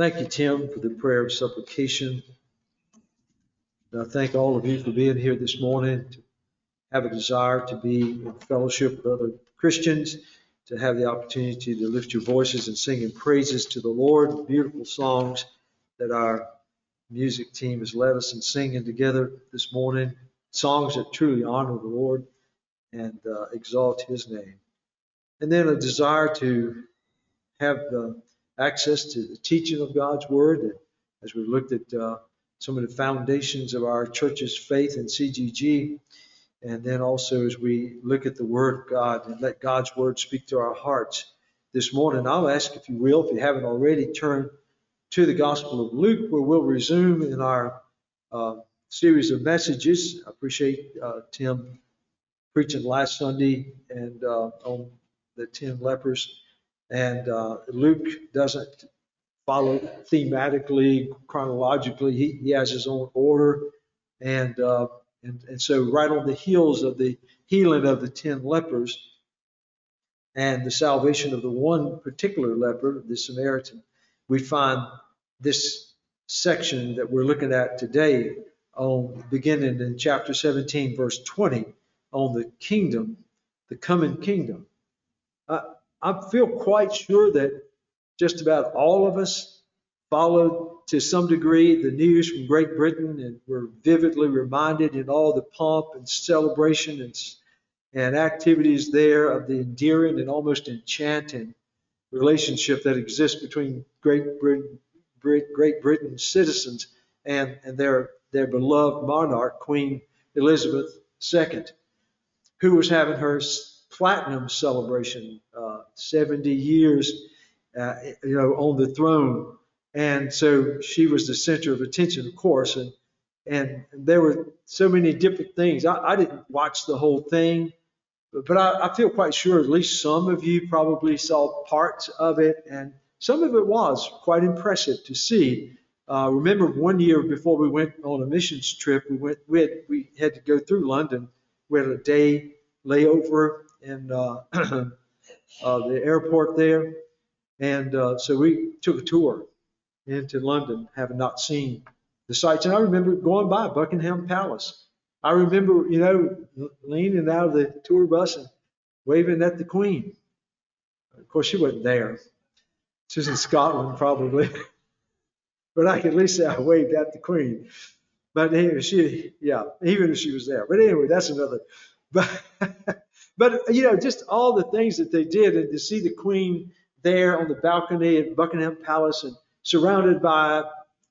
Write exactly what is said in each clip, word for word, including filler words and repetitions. Thank you, Tim, for the prayer of supplication. And I thank all of you for being here this morning, to have a desire to be in fellowship with other Christians, to have the opportunity to lift your voices and sing in praises to the Lord, beautiful songs that our music team has led us in singing together this morning, songs that truly honor the Lord and uh, exalt His name. And then a desire to have uh, access to the teaching of God's Word. And as we looked at uh, some of the foundations of our church's faith in C G G, and then also as we look at the Word of God and let God's Word speak to our hearts this morning, I'll ask, if you will, if you haven't already, turn to the Gospel of Luke, where we'll resume in our uh, series of messages. I appreciate uh, Tim preaching last Sunday and uh, on the ten lepers. And uh, Luke doesn't follow thematically, chronologically. He, he has his own order. And, uh, and, and so right on the heels of the healing of the ten lepers and the salvation of the one particular leper, the Samaritan, we find this section that we're looking at today, on beginning in chapter seventeen, verse twenty, on the kingdom, the coming kingdom. I, I feel quite sure that just about all of us followed to some degree the news from Great Britain, and were vividly reminded in all the pomp and celebration and, and activities there of the endearing and almost enchanting relationship that exists between Great Britain, Great, Great Britain citizens and, and their their beloved monarch, Queen Elizabeth the Second, who was having her platinum celebration, uh, seventy years, uh, you know, on the throne. And so she was the center of attention, of course. And and there were so many different things. I, I didn't watch the whole thing, but, but I, I feel quite sure at least some of you probably saw parts of it, and some of it was quite impressive to see. Uh, remember, one year before we went on a missions trip, we went. We had, we had to go through London. We had a day layover in uh, uh, the airport there, and uh, so we took a tour into London, having not seen the sights. And I remember going by Buckingham Palace. I remember, you know, leaning out of the tour bus and waving at the Queen. Of course, she wasn't there. She was in Scotland, probably, but I can at least say I waved at the Queen. But anyway, she, yeah, even if she was there. But anyway, that's another. But, but you know, just all the things that they did, and to see the Queen there on the balcony at Buckingham Palace, and surrounded by,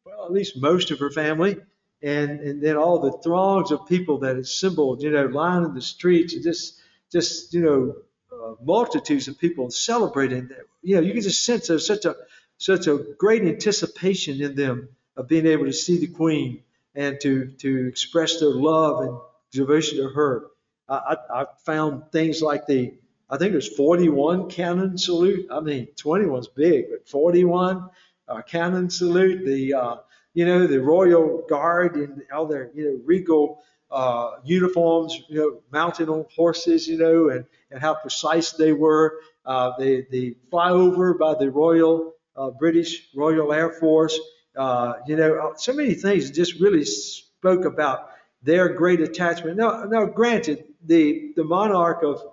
well, at least most of her family, and and then all the throngs of people that assembled, you know, lining the streets, and just just you know. Uh, multitudes of people celebrating. You know, you can just sense there's such a such a great anticipation in them of being able to see the Queen and to to express their love and devotion to her. I, I, I found things like the, I think there's forty-one cannon salute. I mean, twenty-one's big, but forty-one uh, cannon salute. The uh, you know, the Royal Guard and all their, you know, regal uh, uniforms, you know, mounted on horses, you know, and and how precise they were. Uh, the, the flyover by the Royal uh, British Royal Air Force, uh, you know, so many things just really spoke about their great attachment. Now, now granted, the, the monarch of,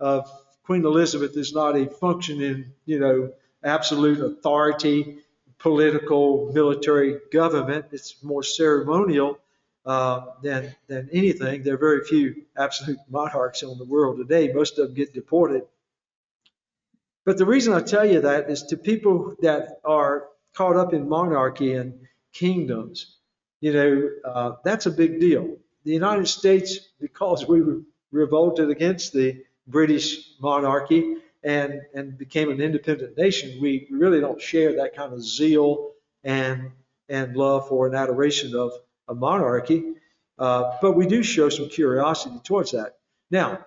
of Queen Elizabeth is not a functioning, you know, absolute authority, political, military government. It's more ceremonial Uh, than than anything. There are very few absolute monarchs in the world today. Most of them get deported. But the reason I tell you that is to people that are caught up in monarchy and kingdoms, you know, uh, that's a big deal. The United States, because we revolted against the British monarchy and, and became an independent nation, we really don't share that kind of zeal and, and love for and adoration of a monarchy, uh, but we do show some curiosity towards that. Now,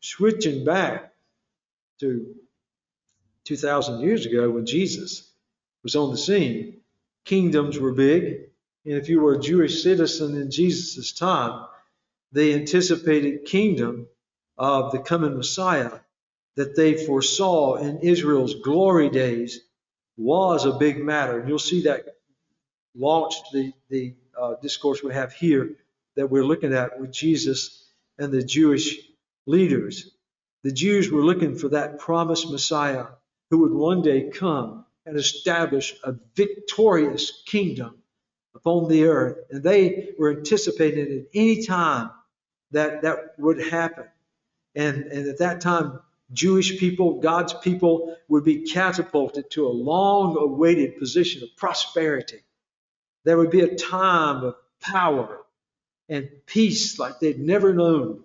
switching back to two thousand years ago when Jesus was on the scene, kingdoms were big, and if you were a Jewish citizen in Jesus' time, the anticipated kingdom of the coming Messiah that they foresaw in Israel's glory days was a big matter. And you'll see that launched the, the uh, discourse we have here that we're looking at with Jesus and the Jewish leaders. The Jews were looking for that promised Messiah who would one day come and establish a victorious kingdom upon the earth. And they were anticipating at any time that that would happen. And, and at that time, Jewish people, God's people, would be catapulted to a long-awaited position of prosperity. There would be a time of power and peace like they'd never known.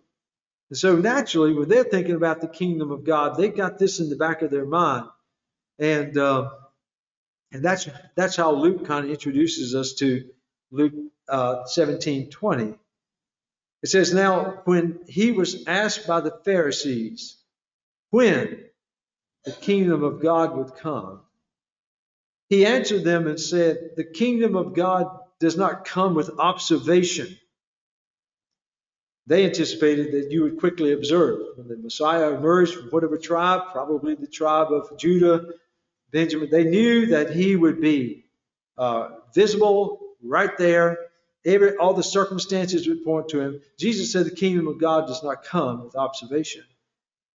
And so naturally, when they're thinking about the kingdom of God, they've got this in the back of their mind. And uh, and that's that's how Luke kind of introduces us to Luke uh, seventeen twenty. It says, now, when he was asked by the Pharisees when the kingdom of God would come, he answered them and said, the kingdom of God does not come with observation. They anticipated that you would quickly observe when the Messiah emerged from whatever tribe, probably the tribe of Judah, Benjamin. They knew that he would be uh, visible right there. Every, all the circumstances would point to him. Jesus said the kingdom of God does not come with observation,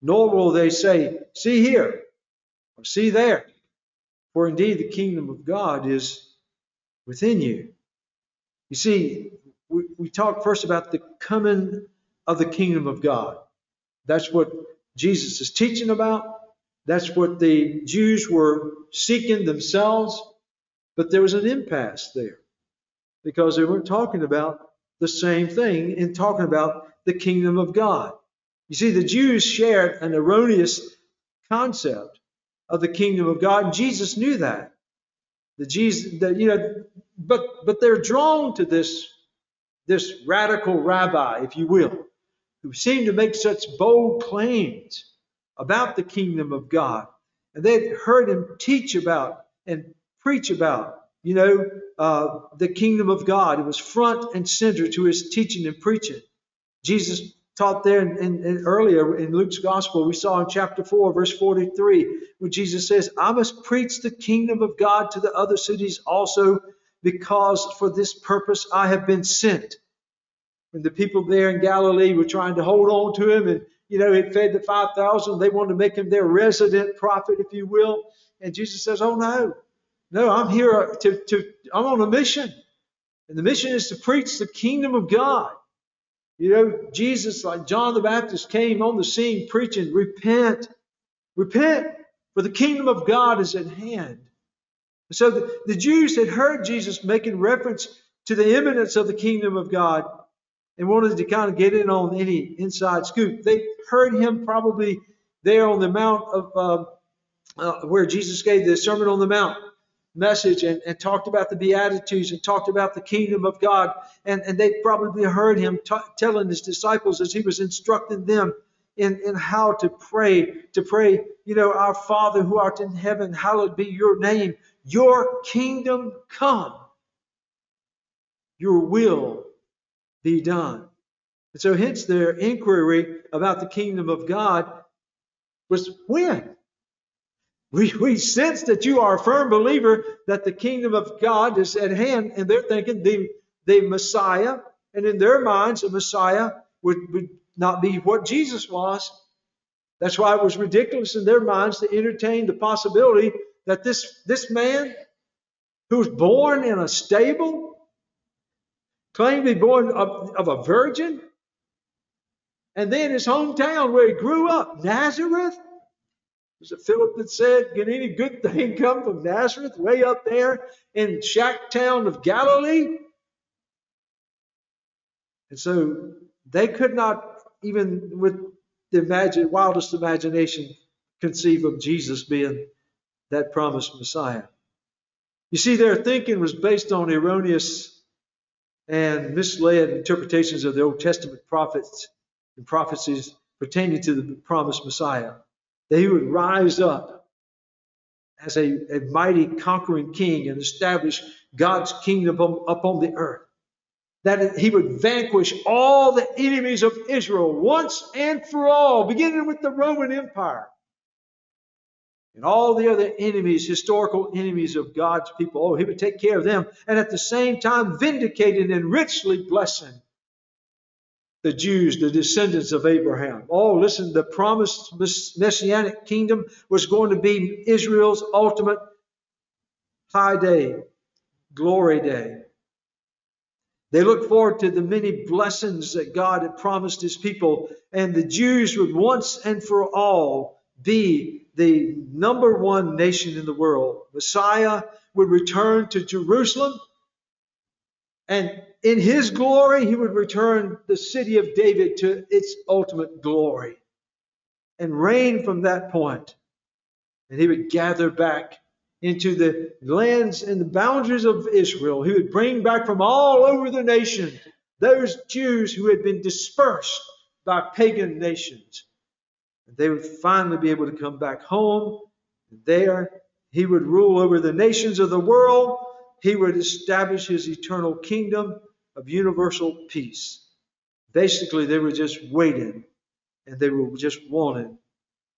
nor will they say, see here or see there. For indeed, the kingdom of God is within you. You see, We, we talked first about the coming of the kingdom of God. That's what Jesus is teaching about. That's what the Jews were seeking themselves. But there was an impasse there because they weren't talking about the same thing in talking about the kingdom of God. You see, the Jews shared an erroneous concept of the kingdom of God, and Jesus knew that. The Jesus, the, you know, but but they're drawn to this. This radical rabbi, if you will, who seemed to make such bold claims about the kingdom of God. And they'd heard him teach about and preach about, you know, uh, the kingdom of God. It was front and center to his teaching and preaching. Jesus taught there in, in, in earlier in Luke's gospel. We saw in chapter four, verse forty-three, where Jesus says, I must preach the kingdom of God to the other cities also, because for this purpose I have been sent. When the people there in Galilee were trying to hold on to him, and, you know, it fed the five thousand. They wanted to make him their resident prophet, if you will. And Jesus says, oh, no, no, I'm here to, to I'm on a mission. And the mission is to preach the kingdom of God. You know, Jesus, like John the Baptist, came on the scene preaching, repent, repent, for the kingdom of God is at hand. So the, the Jews had heard Jesus making reference to the imminence of the kingdom of God and wanted to kind of get in on any inside scoop. They heard him probably there on the Mount of uh, uh, where Jesus gave the Sermon on the Mount message and, and talked about the Beatitudes and talked about the kingdom of God. And, and they probably heard him t- telling his disciples as he was instructing them in, in how to pray, to pray, you know, our Father who art in heaven, hallowed be your name. Your kingdom come, your will be done. And so hence their inquiry about the kingdom of God was when? We, we sense that you are a firm believer that the kingdom of God is at hand, and they're thinking the, the Messiah, and in their minds, the Messiah would, would not be what Jesus was. That's why it was ridiculous in their minds to entertain the possibility that this, this man who was born in a stable, claimed to be born of, of a virgin, and then his hometown where he grew up, Nazareth. There's a Philip that said, can any good thing come from Nazareth, way up there in shack town of Galilee? And so they could not, even with the imagine, wildest imagination, conceive of Jesus being that promised Messiah. You see, their thinking was based on erroneous and misled interpretations of the Old Testament prophets and prophecies pertaining to the promised Messiah, that he would rise up as a, a mighty conquering king and establish God's kingdom upon the earth, that he would vanquish all the enemies of Israel once and for all, beginning with the Roman Empire. and all the other enemies, historical enemies of God's people. Oh, he would take care of them, and at the same time vindicating and richly blessing the Jews, the descendants of Abraham. Oh, listen, the promised messianic kingdom was going to be Israel's ultimate high day, glory day. They looked forward to the many blessings that God had promised his people, and the Jews would once and for all be the number one nation in the world. Messiah would return to Jerusalem, and in his glory, he would return the city of David to its ultimate glory and reign from that point. And he would gather back into the lands and the boundaries of Israel. He would bring back from all over the nation those Jews who had been dispersed by pagan nations. They would finally be able to come back home. There, he would rule over the nations of the world. He would establish his eternal kingdom of universal peace. Basically, they were just waiting, and they were just wanting,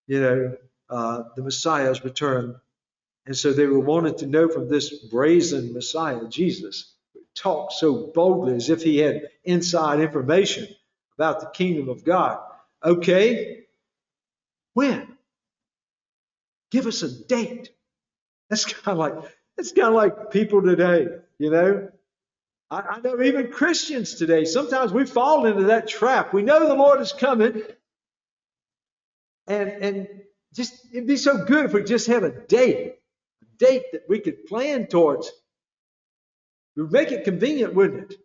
you know, uh, the Messiah's return. And so they were wanting to know from this brazen Messiah, Jesus, who talked so boldly as if he had inside information about the kingdom of God. Okay, when? Give us a date. That's kind of like, it's kind of like people today, you know. I, I know even Christians today, sometimes we fall into that trap. We know the Lord is coming, and, and just it'd be so good if we just had a date. Date that we could plan towards. It would make it convenient, wouldn't it?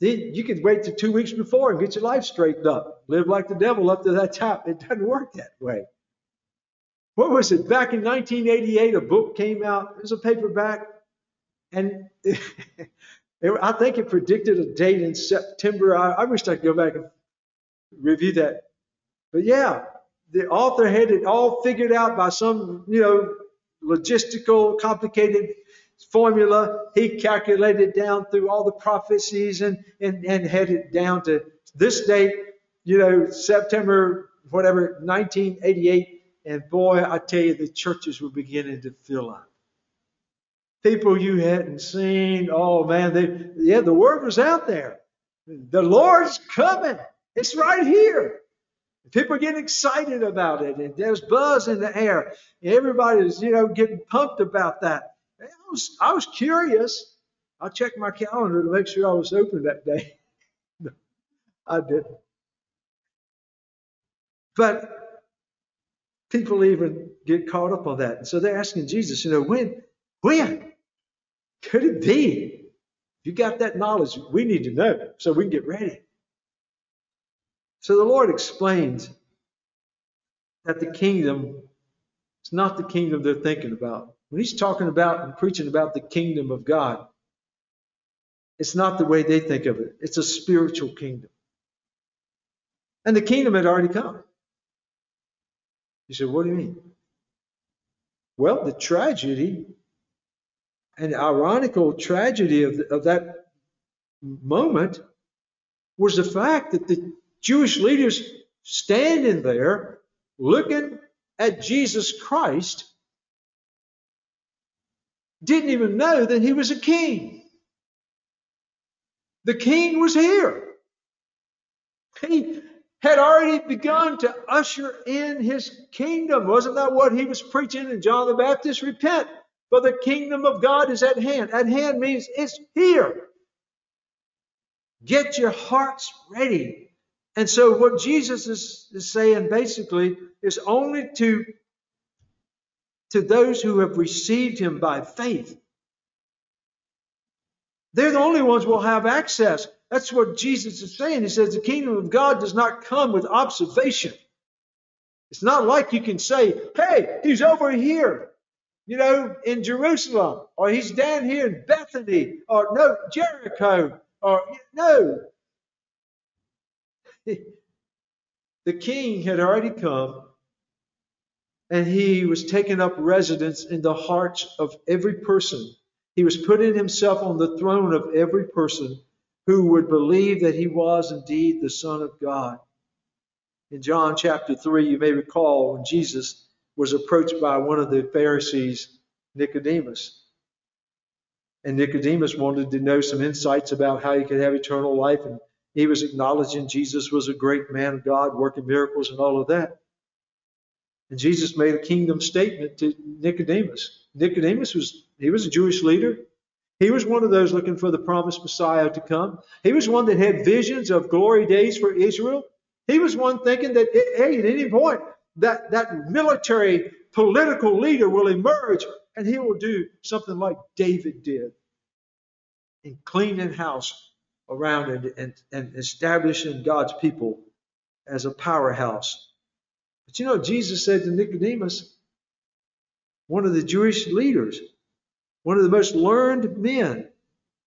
Then you could wait till two weeks before and get your life straightened up. Live like the devil up to that time. It doesn't work that way. What was it? Back in nineteen eighty-eight, a book came out. It was a paperback. And it, it, I think it predicted a date in September. I, I wish I could go back and review that. But yeah, the author had it all figured out by some, you know, logistical, complicated formula. He calculated down through all the prophecies and, and, and had it down to this date, you know, September, whatever, nineteen eighty-eight. And boy, I tell you, the churches were beginning to fill up. People you hadn't seen, oh man, they, yeah, the word was out there. The Lord's coming. It's right here. People are getting excited about it, and there's buzz in the air. Everybody's, you know, getting pumped about that. I was, I was curious. I checked my calendar to make sure I was open that day. I didn't. But people even get caught up on that. And so they're asking Jesus, you know, when, when could it be? If you got that knowledge, we need to know so we can get ready. So the Lord explains that the kingdom is not the kingdom they're thinking about. When he's talking about and preaching about the kingdom of God, it's not the way they think of it. It's a spiritual kingdom. And the kingdom had already come. You said, what do you mean? Well, the tragedy and ironical tragedy of, the, of that moment was the fact that the Jewish leaders standing there looking at Jesus Christ didn't even know that he was a king. The king was here. He had already begun to usher in his kingdom. Wasn't that what he was preaching in John the Baptist? Repent, for the kingdom of God is at hand. At hand means it's here. Get your hearts ready. And so what Jesus is, is saying basically is only to, to those who have received him by faith. They're the only ones who will have access. That's what Jesus is saying. He says the kingdom of God does not come with observation. It's not like you can say, hey, he's over here, you know, in Jerusalem, or he's down here in Bethany, or no, Jericho, or no. The king had already come, and he was taking up residence in the hearts of every person. He was putting himself on the throne of every person who would believe that he was indeed the Son of God. In John chapter three, you may recall when Jesus was approached by one of the Pharisees, Nicodemus. And Nicodemus wanted to know some insights about how he could have eternal life. And he was acknowledging Jesus was a great man of God, working miracles and all of that. And Jesus made a kingdom statement to Nicodemus. Nicodemus was, he was a Jewish leader. He was one of those looking for the promised Messiah to come. He was one that had visions of glory days for Israel. He was one thinking that, hey, at any point, that, that military political leader will emerge and he will do something like David did in cleaning house around and, and, and establishing God's people as a powerhouse. But you know, Jesus said to Nicodemus, one of the Jewish leaders, one of the most learned men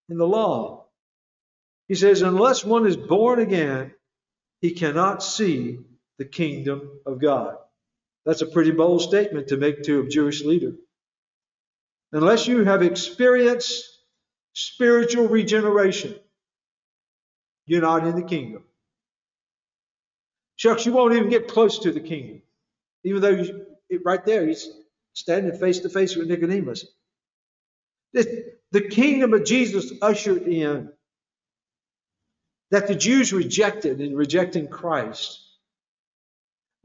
in the law, he says, unless one is born again, he cannot see the kingdom of God. That's a pretty bold statement to make to a Jewish leader. Unless you have experienced spiritual regeneration, you're not in the kingdom. Shucks, you won't even get close to the kingdom, even though you, right there he's standing face to face with Nicodemus. The kingdom of Jesus ushered in that the Jews rejected in rejecting Christ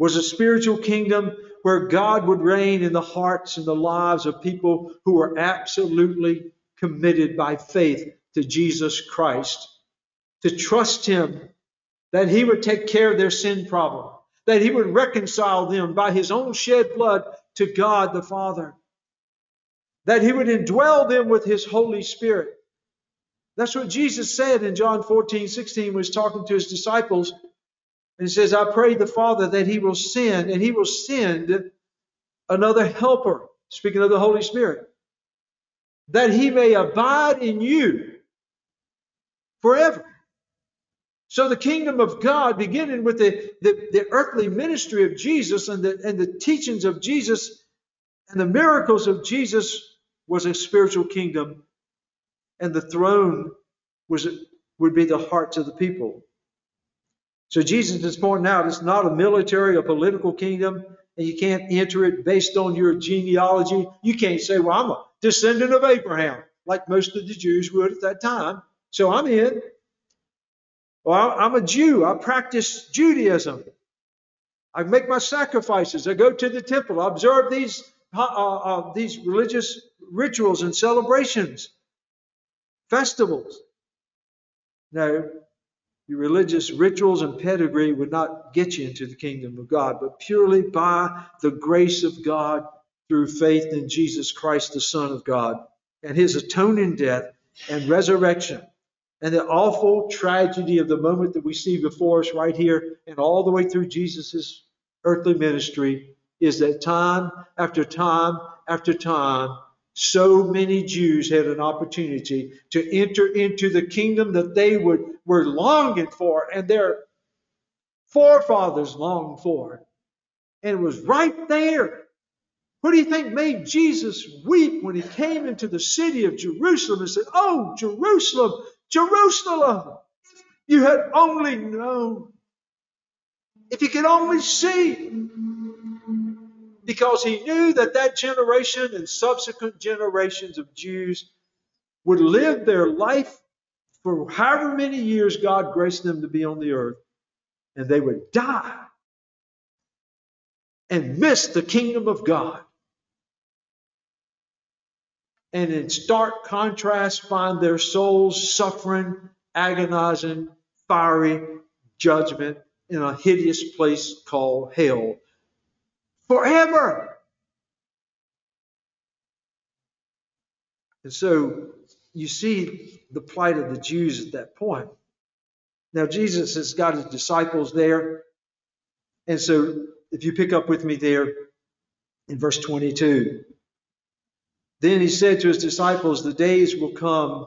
was a spiritual kingdom where God would reign in the hearts and the lives of people who were absolutely committed by faith to Jesus Christ, to trust him, that he would take care of their sin problem, that he would reconcile them by his own shed blood to God the Father, that he would indwell them with his Holy Spirit. That's what Jesus said in John fourteen sixteen when he was talking to his disciples. And he says, I pray the Father that he will send, and he will send another helper, speaking of the Holy Spirit, that he may abide in you forever. So the kingdom of God, beginning with the, the, the earthly ministry of Jesus and the, and the teachings of Jesus and the miracles of Jesus, was a spiritual kingdom. And the throne was, would be the hearts of the people. So Jesus is pointing out it's not a military or political kingdom, and you can't enter it based on your genealogy. You can't say, well, I'm a descendant of Abraham, like most of the Jews would at that time, so I'm in. Well, I'm a Jew. I practice Judaism. I make my sacrifices. I go to the temple. I observe these, uh, uh, these religious rituals and celebrations, festivals. No. Your religious rituals and pedigree would not get you into the kingdom of God, but purely by the grace of God through faith in Jesus Christ, the Son of God, and his atoning death and resurrection, and the awful tragedy of the moment that we see before us right here and all the way through Jesus's earthly ministry, is that time after time after time, so many Jews had an opportunity to enter into the kingdom that they would, were longing for and their forefathers longed for. And it was right there. What do you think made Jesus weep when he came into the city of Jerusalem and said, oh, Jerusalem, Jerusalem, if you had only known, if you could only see. Because he knew that that generation and subsequent generations of Jews would live their life for however many years God graced them to be on the earth, and they would die and miss the kingdom of God. And in stark contrast, find their souls suffering, agonizing, fiery judgment in a hideous place called hell. Forever. And so you see the plight of the Jews at that point. Now Jesus has got his disciples there. And so if you pick up with me there in verse twenty-two. Then he said to his disciples, the days will come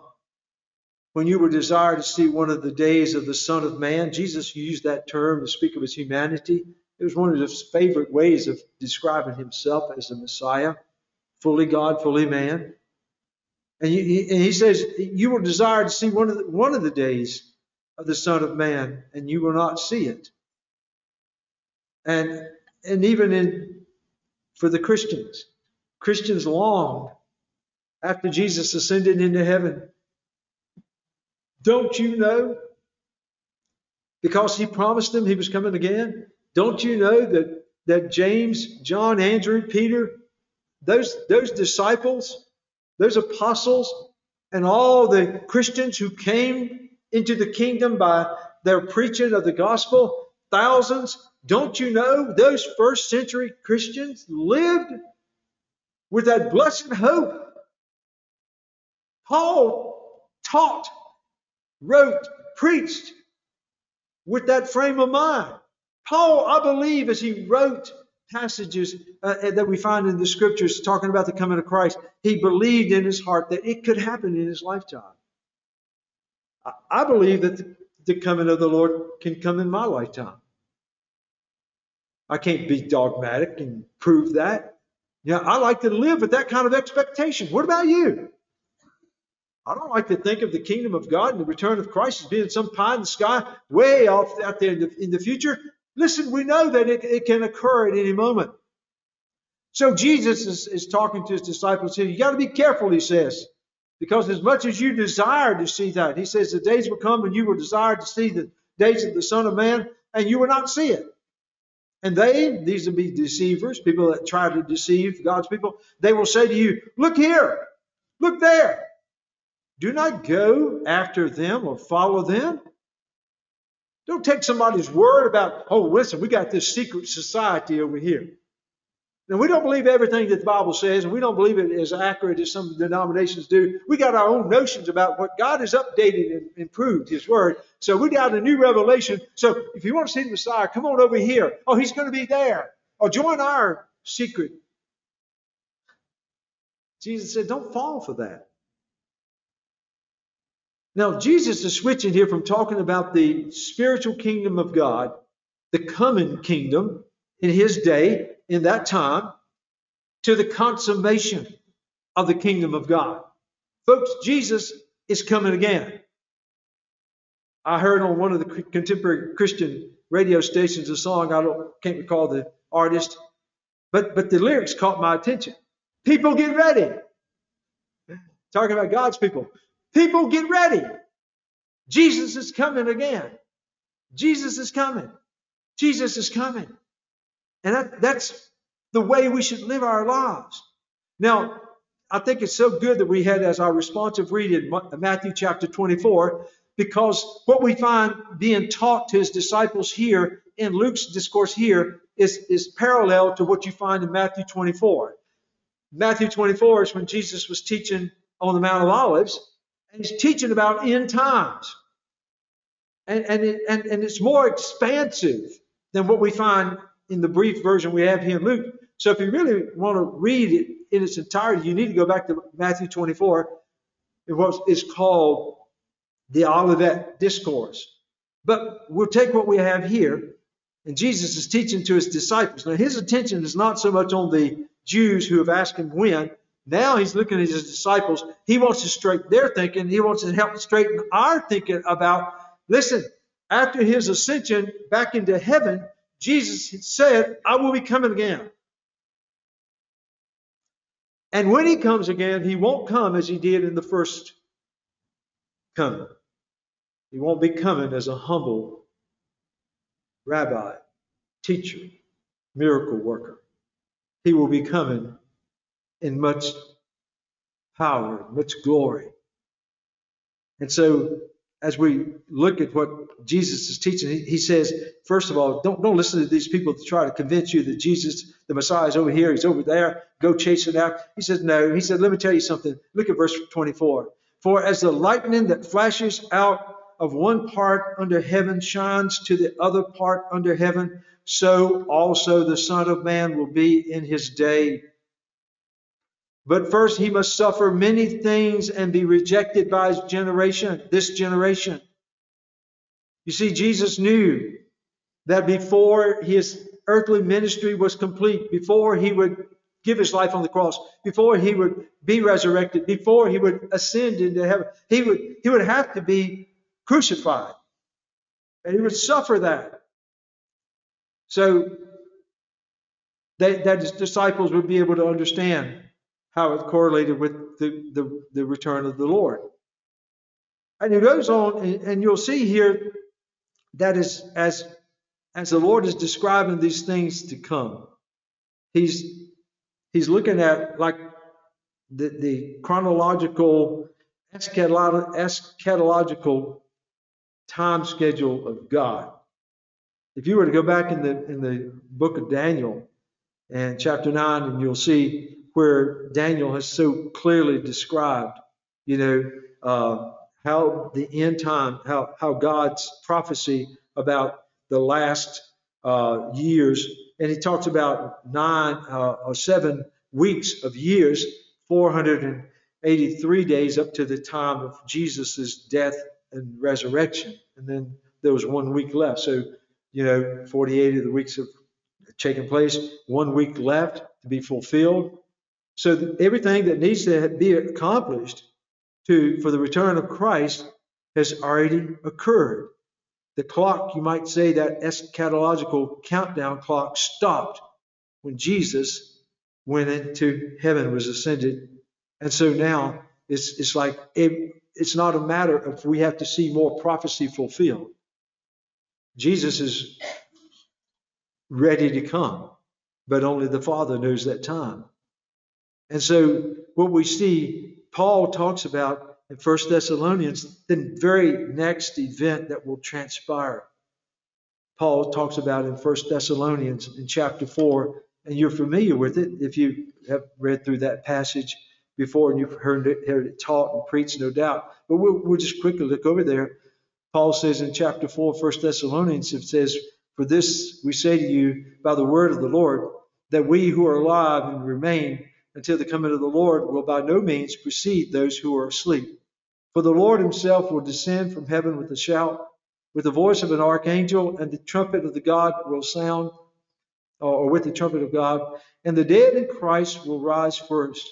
when you will desire to see one of the days of the Son of Man. Jesus used that term to speak of his humanity. It was one of his favorite ways of describing himself as the Messiah, fully God, fully man. And he, and he says, you will desire to see one of, the, one of the days of the Son of Man, and you will not see it. And, and even in for the Christians. Christians longed after Jesus ascended into heaven. Don't you know? Because he promised them he was coming again. Don't you know that, that James, John, Andrew, Peter, those, those disciples, those apostles, and all the Christians who came into the kingdom by their preaching of the gospel, thousands, don't you know those first century Christians lived with that blessed hope? Paul taught, wrote, preached with that frame of mind. Paul, I believe, as he wrote passages uh, that we find in the scriptures talking about the coming of Christ, he believed in his heart that it could happen in his lifetime. I, I believe that the, the coming of the Lord can come in my lifetime. I can't be dogmatic and prove that. Yeah, I like to live with that kind of expectation. What about you? I don't like to think of the kingdom of God and the return of Christ as being some pie in the sky way off out there in the, in the future. Listen, we know that it, it can occur at any moment. So Jesus is, is talking to his disciples here. You got to be careful, he says, because as much as you desire to see that, he says the days will come when you will desire to see the days of the Son of Man, and you will not see it. And they, these will be deceivers, people that try to deceive God's people, they will say to you, look here, look there. Do not go after them or follow them. Don't take somebody's word about, oh, listen, we got this secret society over here. Now, we don't believe everything that the Bible says, and we don't believe it as accurate as some denominations do. We got our own notions about what God has updated and improved his word. So we got a new revelation. So if you want to see the Messiah, come on over here. Oh, he's going to be there. Or join our secret. Jesus said, don't fall for that. Now, Jesus is switching here from talking about the spiritual kingdom of God, the coming kingdom in his day, in that time, to the consummation of the kingdom of God. Folks, Jesus is coming again. I heard on one of the contemporary Christian radio stations a song, I don't, can't recall the artist, but, but the lyrics caught my attention. People get ready. Talking about God's people. People get ready. Jesus is coming again. Jesus is coming. Jesus is coming. And that, that's the way we should live our lives. Now, I think it's so good that we had as our responsive reading Matthew chapter twenty-four, because what we find being taught to his disciples here in Luke's discourse here is, is parallel to what you find in Matthew twenty-four. Matthew twenty-four is when Jesus was teaching on the Mount of Olives. And he's teaching about end times. And, and, it, and, and it's more expansive than what we find in the brief version we have here in Luke. So if you really want to read it in its entirety, you need to go back to Matthew twenty-four in what is called the Olivet Discourse. But we'll take what we have here. And Jesus is teaching to his disciples. Now, his attention is not so much on the Jews who have asked him when. Now he's looking at his disciples. He wants to straighten their thinking. He wants to help straighten our thinking about, listen, after his ascension back into heaven, Jesus said, I will be coming again. And when he comes again, he won't come as he did in the first coming. He won't be coming as a humble rabbi, teacher, miracle worker. He will be coming in much power, much glory. And so as we look at what Jesus is teaching, he, he says, first of all, don't, don't listen to these people to try to convince you that Jesus, the Messiah, is over here, he's over there, go chase it out. He says, no. He said, let me tell you something. Look at verse twenty-four. For as the lightning that flashes out of one part under heaven shines to the other part under heaven, so also the Son of Man will be in his day. But first he must suffer many things and be rejected by his generation, this generation. You see, Jesus knew that before his earthly ministry was complete, before he would give his life on the cross, before he would be resurrected, before he would ascend into heaven, he would, he would have to be crucified. And he would suffer that. So that, that his disciples would be able to understand how it correlated with the, the, the return of the Lord. And it goes on, and, and you'll see here that is as as the Lord is describing these things to come, he's he's looking at like the, the chronological eschatological time schedule of God. If you were to go back in the in the book of Daniel and chapter nine, and you'll see where Daniel has so clearly described, you know, uh, how the end time, how how God's prophecy about the last uh, years, and he talks about nine uh, or seven weeks of years, four hundred eighty-three days up to the time of Jesus's death and resurrection, and then there was one week left. So, you know, forty-eight of the weeks have taken place, one week left to be fulfilled. So that everything that needs to be accomplished to for the return of Christ has already occurred. The clock, you might say, that eschatological countdown clock stopped when Jesus went into heaven, was ascended. And so now it's it's like it, it's not a matter of we have to see more prophecy fulfilled. Jesus is ready to come, but only the Father knows that time. And so what we see Paul talks about in First Thessalonians, the very next event that will transpire. Paul talks about in First Thessalonians in chapter four, and you're familiar with it if you have read through that passage before and you've heard it, heard it taught and preached, no doubt. But we'll, we'll just quickly look over there. Paul says in chapter four, First Thessalonians, it says, "For this we say to you by the word of the Lord, that we who are alive and remain until the coming of the Lord will by no means precede those who are asleep. For the Lord himself will descend from heaven with a shout, with the voice of an archangel, and the trumpet of the God will sound, or with the trumpet of God, and the dead in Christ will rise first.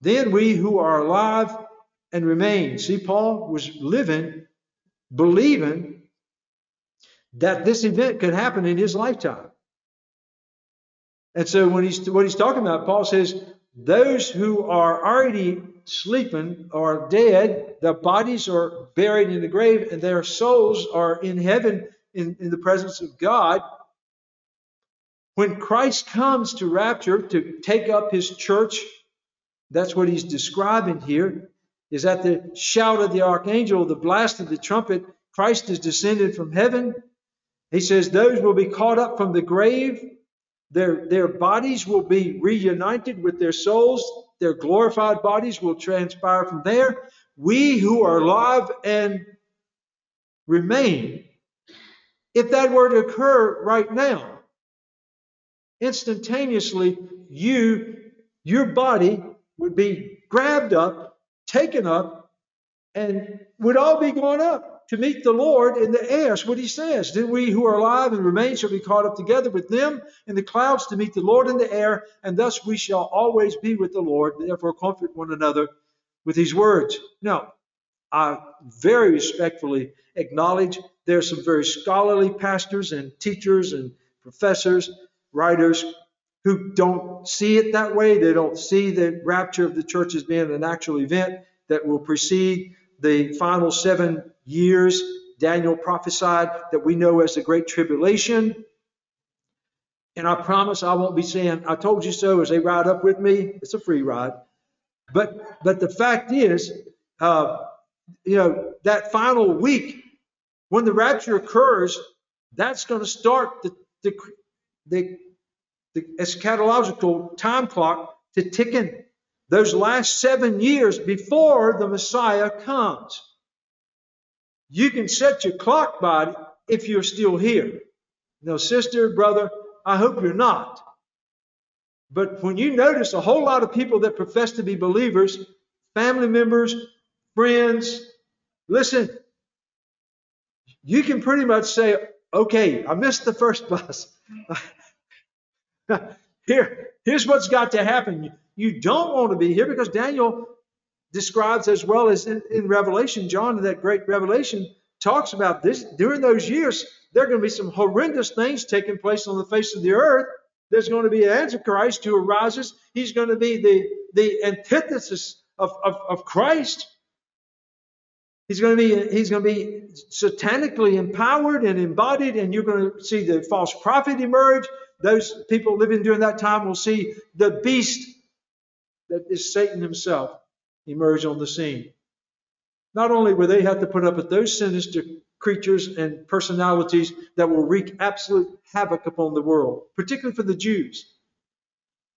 Then we who are alive and remain," see, Paul was living, believing that this event could happen in his lifetime. And so when he's what he's talking about, Paul says, those who are already sleeping or dead, their bodies are buried in the grave, and their souls are in heaven in, in the presence of God. When Christ comes to rapture to take up his church, that's what he's describing here, is at the shout of the archangel, the blast of the trumpet, Christ is descended from heaven. He says those will be caught up from the grave. Their, their bodies will be reunited with their souls. Their glorified bodies will transpire from there. We who are alive and remain, if that were to occur right now, instantaneously, you, your body would be grabbed up, taken up, and would all be going up to meet the Lord in the air. That's what he says. "Then we who are alive and remain shall be caught up together with them in the clouds to meet the Lord in the air, and thus we shall always be with the Lord. Therefore comfort one another with these words." Now, I very respectfully acknowledge there are some very scholarly pastors and teachers and professors, writers, who don't see it that way. They don't see the rapture of the church as being an actual event that will precede the final seven years Daniel prophesied that we know as the Great Tribulation. And I promise I won't be saying, "I told you so" as they ride up with me. It's a free ride. But but the fact is, uh, you know, that final week, when the rapture occurs, that's going to start the, the, the, the eschatological time clock to tick in. Those last seven years before the Messiah comes. You can set your clock by it if you're still here. Now, sister, brother, I hope you're not. But when you notice a whole lot of people that profess to be believers, family members, friends, listen, you can pretty much say, "Okay, I missed the first bus. Here, here's what's got to happen." You don't want to be here because Daniel describes, as well as in, in Revelation, John, in that great Revelation, talks about this. During those years, there are going to be some horrendous things taking place on the face of the earth There's going to be an Antichrist who arises. He's going to be the, the antithesis of, of, of Christ. He's going to be he's going to be satanically empowered and embodied, and you're going to see the false prophet emerge. Those people living during that time will see the beast that is Satan himself emerge on the scene. Not only will they have to put up with those sinister creatures and personalities that will wreak absolute havoc upon the world, particularly for the Jews.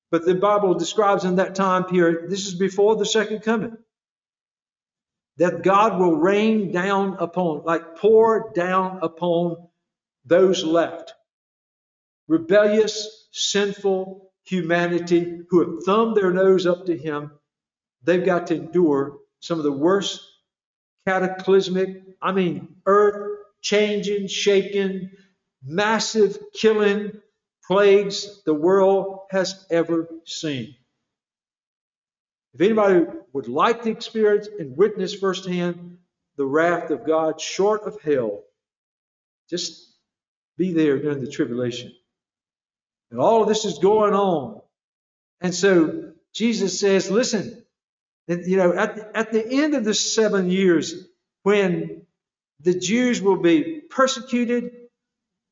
But the Bible describes in that time period, this is before the second coming, that God will rain down upon, like pour down upon those left. Rebellious, sinful humanity who have thumbed their nose up to him, they've got to endure some of the worst cataclysmic, I mean, earth-changing, shaking, massive killing plagues the world has ever seen. If anybody would like to experience and witness firsthand the wrath of God short of hell, just be there during the tribulation. And all of this is going on. And so Jesus says, listen, and, you know, at the, at the end of the seven years, when the Jews will be persecuted,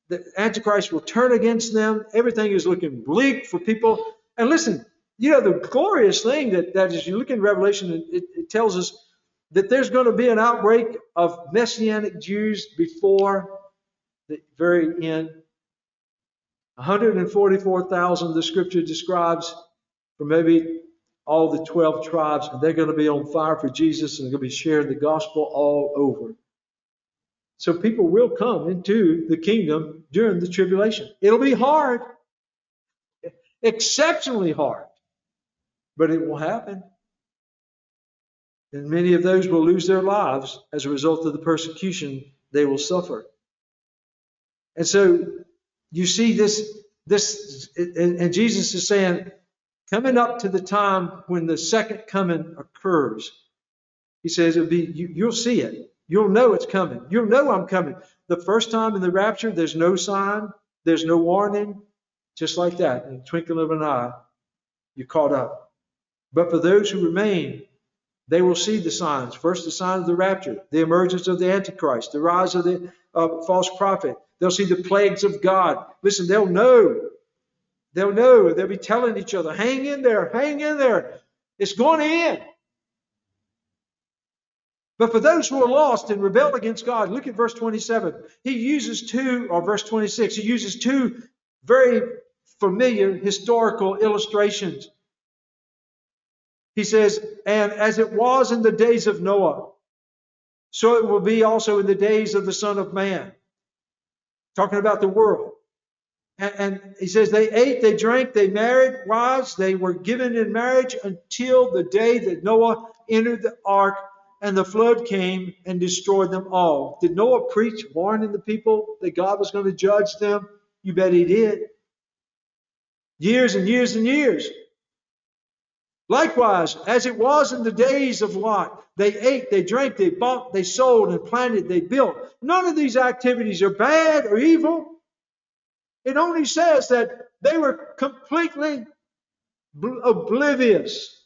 the Antichrist will turn against them. Everything is looking bleak for people. And listen, you know, the glorious thing that, that as you look in Revelation, it, it tells us that there's going to be an outbreak of Messianic Jews before the very end. one hundred forty-four thousand, the scripture describes, for maybe all the twelve tribes, and they're going to be on fire for Jesus, and they're going to be sharing the gospel all over. So people will come into the kingdom during the tribulation. It'll be hard, exceptionally hard, but it will happen. And many of those will lose their lives as a result of the persecution they will suffer. And so you see this, this, and Jesus is saying, coming up to the time when the second coming occurs, he says, it'll be, you, you'll see it. You'll know it's coming. You'll know I'm coming. The first time in the rapture, there's no sign. There's no warning. Just like that, in the twinkling of an eye, you're caught up. But for those who remain, they will see the signs. First, the sign of the rapture, the emergence of the Antichrist, the rise of the uh, false prophet. They'll see the plagues of God. Listen, they'll know. They'll know. They'll be telling each other, hang in there, hang in there. It's going to end. But for those who are lost and rebelled against God, look at verse twenty-seven. He uses two, or verse twenty-six, he uses two very familiar historical illustrations. He says, and as it was in the days of Noah, so it will be also in the days of the Son of Man. Talking about the world. And he says, they ate, they drank, they married wives, they were given in marriage until the day that Noah entered the ark and the flood came and destroyed them all. Did Noah preach, warning the people that God was going to judge them? You bet he did. Years and years and years. Likewise, as it was in the days of Lot, they ate, they drank, they bought, they sold, and planted, they built. None of these activities are bad or evil. It only says that they were completely oblivious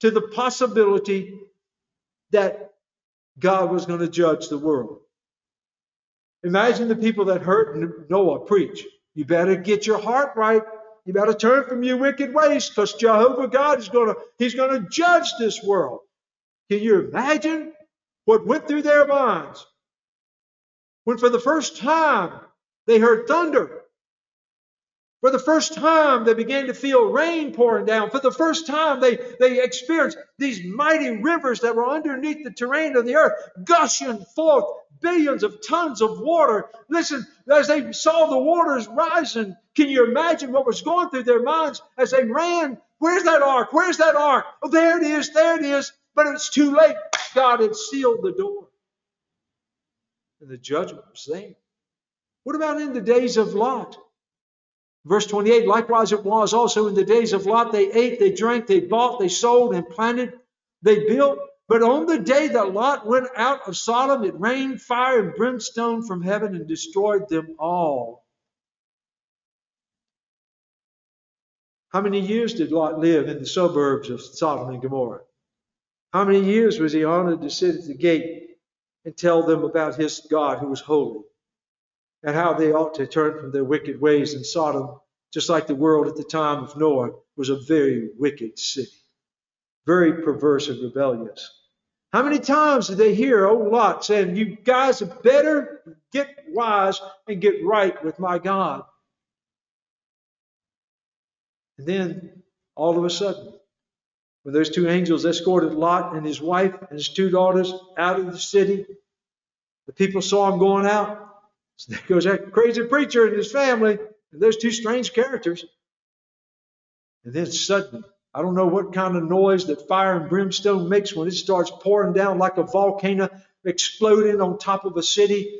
to the possibility that God was going to judge the world. Imagine the people that heard Noah preach. You better get your heart right. You better turn from your wicked ways, because Jehovah God is going to, he's going to judge this world. Can you imagine what went through their minds when for the first time they heard thunder? For the first time, they began to feel rain pouring down. For the first time, they, they experienced these mighty rivers that were underneath the terrain of the earth, gushing forth billions of tons of water. Listen, as they saw the waters rising, can you imagine what was going through their minds as they ran? Where's that ark? Where's that ark? Oh, there it is. There it is. But it's too late. God had sealed the door. And the judgment was there. What about in the days of Lot? Verse twenty-eight, likewise it was also in the days of Lot, they ate, they drank, they bought, they sold, and planted, they built. But on the day that Lot went out of Sodom, it rained fire and brimstone from heaven and destroyed them all. How many years did Lot live in the suburbs of Sodom and Gomorrah? How many years was he honored to sit at the gate and tell them about his God who was holy, and how they ought to turn from their wicked ways in Sodom, just like the world at the time of Noah was a very wicked city, very perverse and rebellious. How many times did they hear old Lot saying, you guys are better get wise and get right with my God? And then all of a sudden, when those two angels escorted Lot and his wife and his two daughters out of the city, the people saw him going out. So there goes that crazy preacher and his family and those two strange characters. And then suddenly, I don't know what kind of noise that fire and brimstone makes when it starts pouring down like a volcano exploding on top of a city,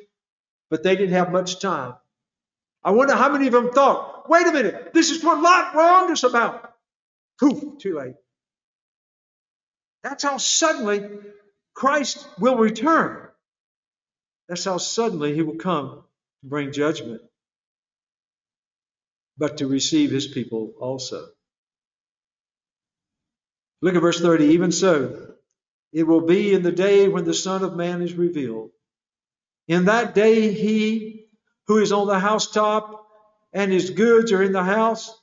but they didn't have much time. I wonder how many of them thought, wait a minute, this is what Lot warned us about. Poof, too late. That's how suddenly Christ will return. That's how suddenly he will come to bring judgment, but to receive his people also. Look at verse thirty. Even so, it will be in the day when the Son of Man is revealed. In that day, he who is on the housetop and his goods are in the house,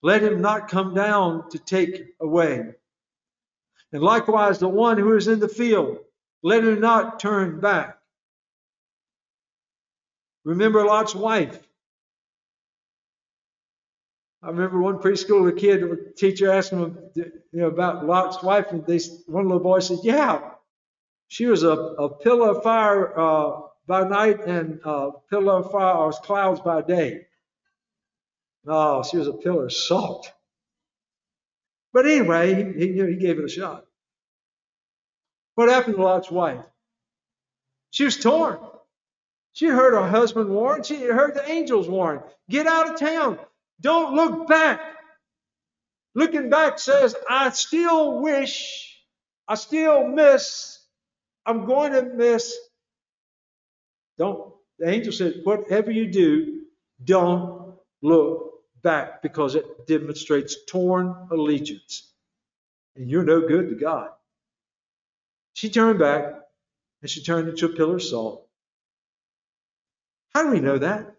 let him not come down to take away. And likewise, the one who is in the field, let him not turn back. Remember Lot's wife. I remember one preschooler kid, a teacher asked him you know, about Lot's wife, and they, one little boy said, yeah, she was a, a pillar of fire uh, by night and a pillar of fire or clouds by day. No, she was a pillar of salt. But anyway, he, you know, he gave it a shot. What happened to Lot's wife? She was torn. She heard her husband warn. She heard the angels warn. Get out of town. Don't look back. Looking back says, I still wish, I still miss, I'm going to miss. Don't. The angel said, whatever you do, don't look back, because it demonstrates torn allegiance. And you're no good to God. She turned back, and she turned into a pillar of salt. How do we know that?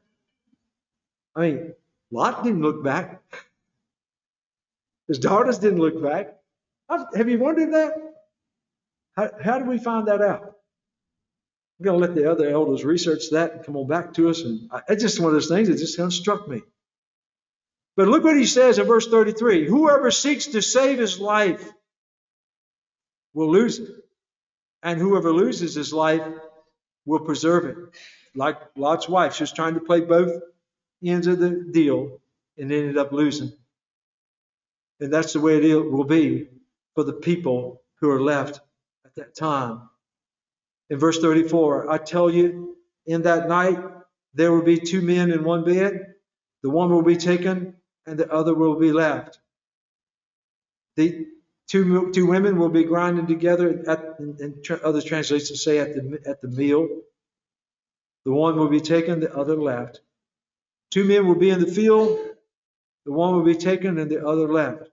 I mean, Lot didn't look back. His daughters didn't look back. Have you wondered that? How, how do we find that out? I'm going to let the other elders research that and come on back to us. And I, it's just one of those things that just kind of struck me. But look what he says in verse thirty-three. Whoever seeks to save his life will lose it. And whoever loses his life will preserve it. Like Lot's wife, she was trying to play both ends of the deal and ended up losing. And that's the way it will be for the people who are left at that time. In verse thirty-four, I tell you, in that night there will be two men in one bed. The one will be taken and the other will be left. The two, two women will be grinding together, at, and, and other translations say at the, at the meal. The one will be taken, the other left. Two men will be in the field. The one will be taken and the other left.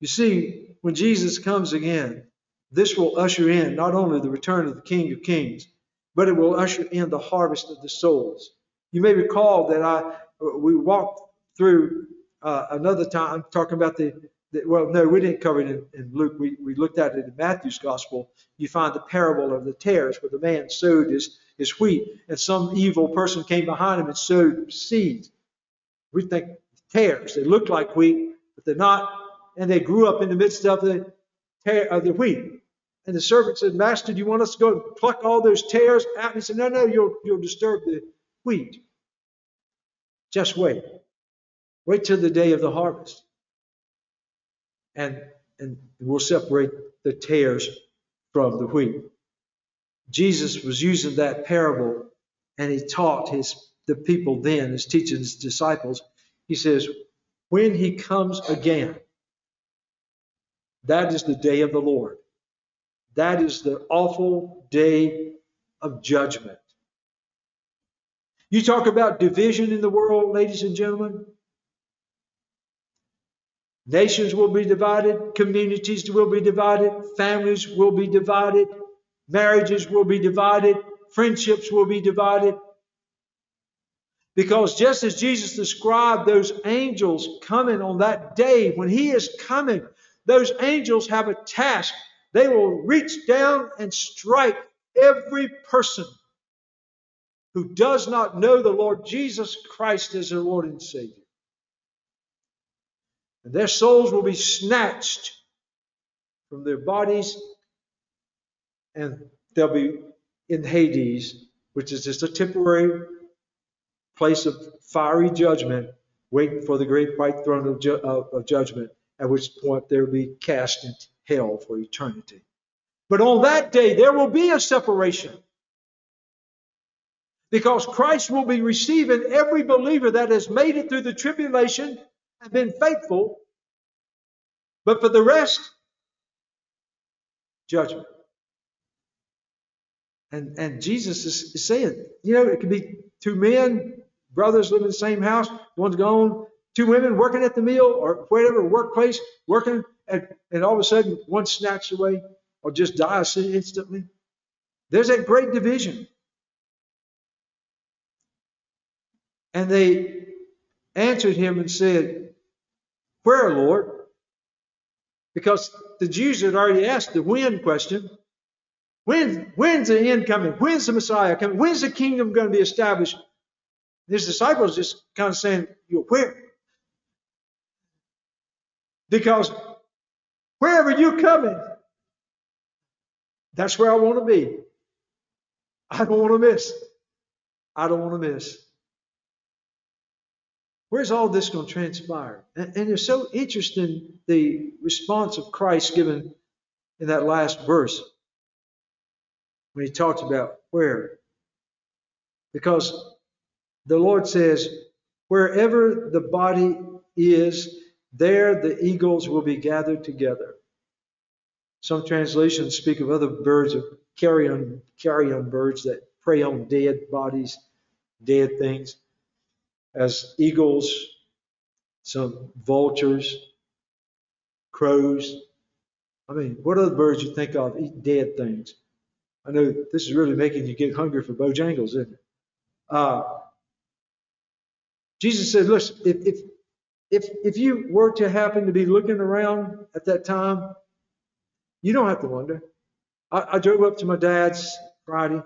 You see, when Jesus comes again, this will usher in not only the return of the King of Kings, but it will usher in the harvest of the souls. You may recall that I we walked through uh, another time talking about the, the, well, no, we didn't cover it in, in Luke. We, we looked at it in Matthew's gospel. You find the parable of the tares where the man sowed his His wheat, and some evil person came behind him and sowed seeds. We think tares. They look like wheat, but they're not. And they grew up in the midst of the tear, of the wheat. And the servant said, Master, do you want us to go and pluck all those tares out? And he said, No, no, you'll you'll disturb the wheat. Just wait. Wait till the day of the harvest. And and we'll separate the tares from the wheat. Jesus was using that parable, and he taught his the people then, his teaching his disciples. He says, when he comes again, that is the day of the Lord. That is the awful day of judgment. You talk about division in the world, ladies and gentlemen. Nations will be divided, communities will be divided, families will be divided, marriages will be divided, friendships will be divided. Because just as Jesus described those angels coming on that day, when he is coming, those angels have a task. They will reach down and strike every person who does not know the Lord Jesus Christ as their Lord and Savior. And their souls will be snatched from their bodies, and they'll be in Hades, which is just a temporary place of fiery judgment, waiting for the great white throne of, ju of, of judgment, at which point they'll be cast into hell for eternity. But on that day, there will be a separation, because Christ will be receiving every believer that has made it through the tribulation and been faithful. But for the rest, judgment. And, and Jesus is, is saying, you know, it could be two men, brothers living in the same house, one's gone, two women working at the mill or whatever workplace, working, and, and all of a sudden one snatched away or just dies instantly. There's that great division. And they answered him and said, "Where, Lord?" Because the Jews had already asked the when question. When, when's the end coming? When's the Messiah coming? When's the kingdom going to be established? His disciples just kind of saying, "You're where?" Because wherever you're coming, that's where I want to be. I don't want to miss. I don't want to miss. Where's all this going to transpire? And, and it's so interesting, the response of Christ given in that last verse, when he talks about where. Because the Lord says, wherever the body is, there the eagles will be gathered together. Some translations speak of other birds, of carrion, carrion birds that prey on dead bodies, dead things, as eagles, some vultures, crows. I mean, what other birds you think of eat dead things? I know this is really making you get hungry for Bojangles, isn't it? Uh, Jesus said, listen, if, if, if, if you were to happen to be looking around at that time, you don't have to wonder. I, I drove up to my dad's Friday,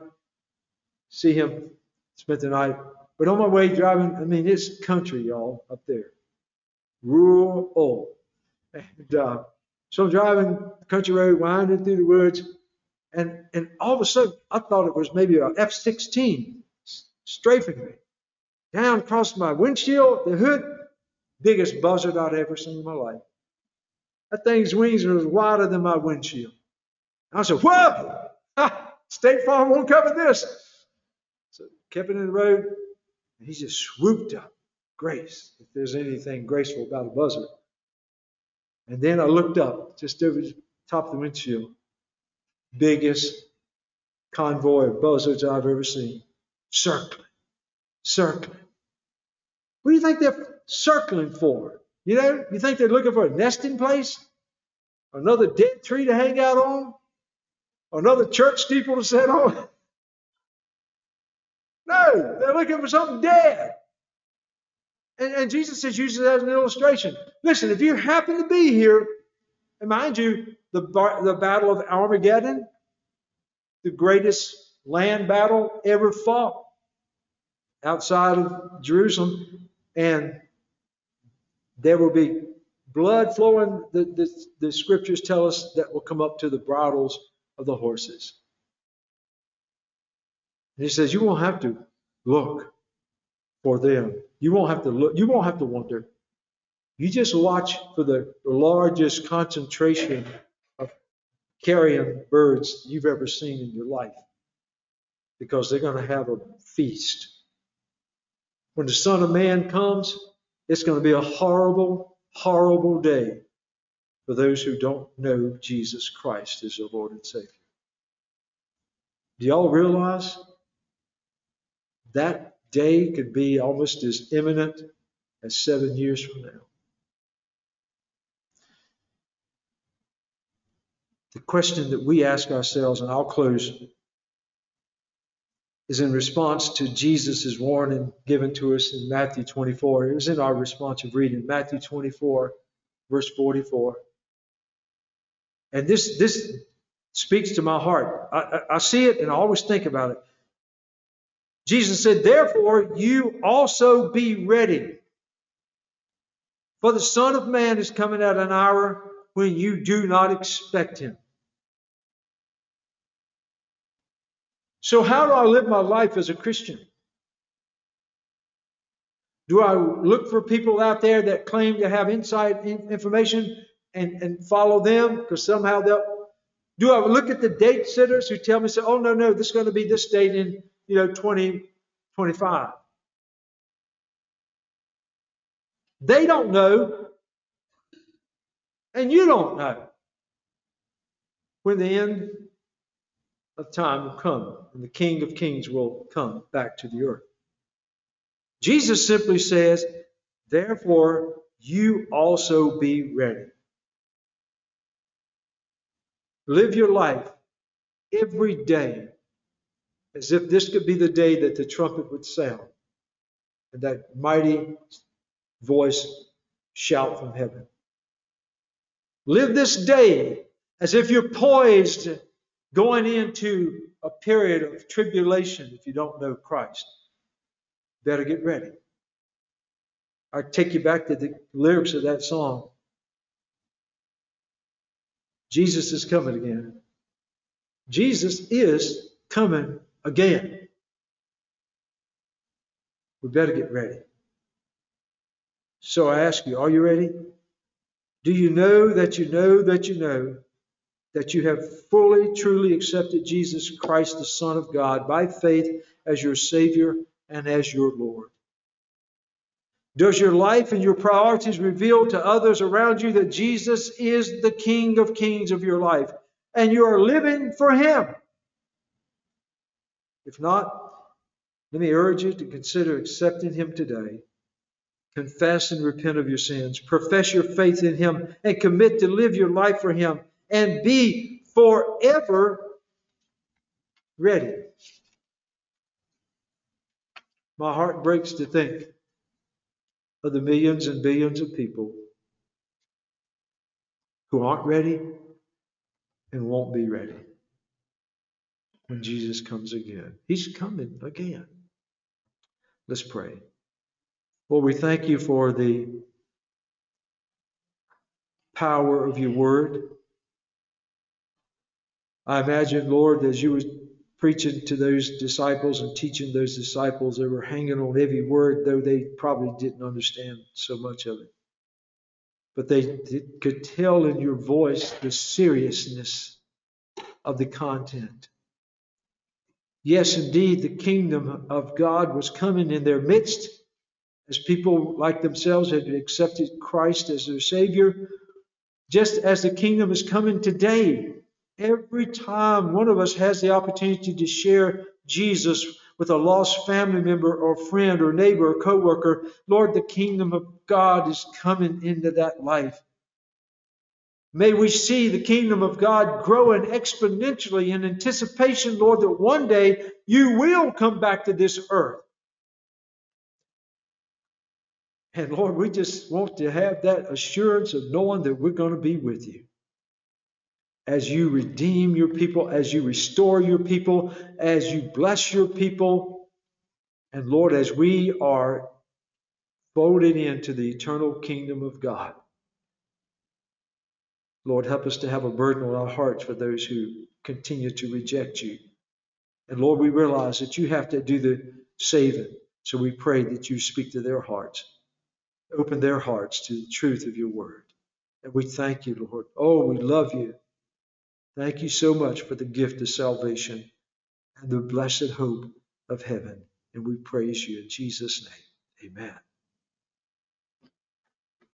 see him, spent the night. But on my way driving, I mean, it's country, y'all, up there. Rural. And uh, so I'm driving country road, winding through the woods. And, and all of a sudden, I thought it was maybe an F sixteen strafing me. Down across my windshield, the hood, biggest buzzard I'd ever seen in my life. That thing's wings was wider than my windshield. I said, whoa! Ha! State Farm won't cover this. So kept it in the road, and he just swooped up. Grace, if there's anything graceful about a buzzard. And then I looked up, just over the top of the windshield. Biggest convoy of buzzards I've ever seen, circling, circling. What do you think they're circling for? You know, you think they're looking for a nesting place, another dead tree to hang out on, another church steeple to sit on? No, they're looking for something dead. And, and Jesus says, uses that as an illustration. Listen, if you happen to be here, and mind you, The, the battle of Armageddon, the greatest land battle ever fought outside of Jerusalem. And there will be blood flowing, the, the, the scriptures tell us, that will come up to the bridles of the horses. And he says, you won't have to look for them. You won't have to look. You won't have to wonder. You just watch for the largest concentration carrion birds you've ever seen in your life, because they're going to have a feast. When the Son of Man comes, it's going to be a horrible, horrible day for those who don't know Jesus Christ as their Lord and Savior. Do y'all realize that day could be almost as imminent as seven years from now? The question that we ask ourselves, and I'll close, is in response to Jesus' warning given to us in Matthew twenty-four. It was in our responsive reading, Matthew twenty-four, verse forty-four. And this, this speaks to my heart. I, I, I see it and I always think about it. Jesus said, therefore, you also be ready. For the Son of Man is coming at an hour when you do not expect him. So how do I live my life as a Christian? Do I look for people out there that claim to have inside information and, and follow them? Because somehow they'll... Do I look at the date sitters who tell me, say, oh, no, no, this is going to be this date in, you know, twenty twenty-five. They don't know, and you don't know when the end of time will come and the King of Kings will come back to the earth. Jesus simply says, therefore, you also be ready. Live your life every day as if this could be the day that the trumpet would sound and that mighty voice shout from heaven. Live this day as if you're poised going into a period of tribulation. If you don't know Christ, better get ready. I take you back to the lyrics of that song. Jesus is coming again. Jesus is coming again. We better get ready. So I ask you, are you ready? Do you know that you know that you know that you have fully, truly accepted Jesus Christ, the Son of God, by faith as your Savior and as your Lord? Does your life and your priorities reveal to others around you that Jesus is the King of Kings of your life and you are living for him? If not, let me urge you to consider accepting him today. Confess and repent of your sins. Profess your faith in him and commit to live your life for him and be forever ready. My heart breaks to think of the millions and billions of people who aren't ready and won't be ready when Jesus comes again. He's coming again. Let's pray. Lord, we thank you for the power of your word. I imagine, Lord, as you were preaching to those disciples and teaching those disciples, they were hanging on every word, though they probably didn't understand so much of it. But they could tell in your voice the seriousness of the content. Yes, indeed, the kingdom of God was coming in their midst. As people like themselves had accepted Christ as their Savior, just as the kingdom is coming today, every time one of us has the opportunity to share Jesus with a lost family member or friend or neighbor or co-worker, Lord, the kingdom of God is coming into that life. May we see the kingdom of God growing exponentially in anticipation, Lord, that one day you will come back to this earth. And Lord, we just want to have that assurance of knowing that we're going to be with you as you redeem your people, as you restore your people, as you bless your people. And Lord, as we are folded into the eternal kingdom of God, Lord, help us to have a burden on our hearts for those who continue to reject you. And Lord, we realize that you have to do the saving. So we pray that you speak to their hearts. Open their hearts to the truth of your word. And we thank you, Lord. Oh, we love you. Thank you so much for the gift of salvation and the blessed hope of heaven. And we praise you in Jesus' name. Amen.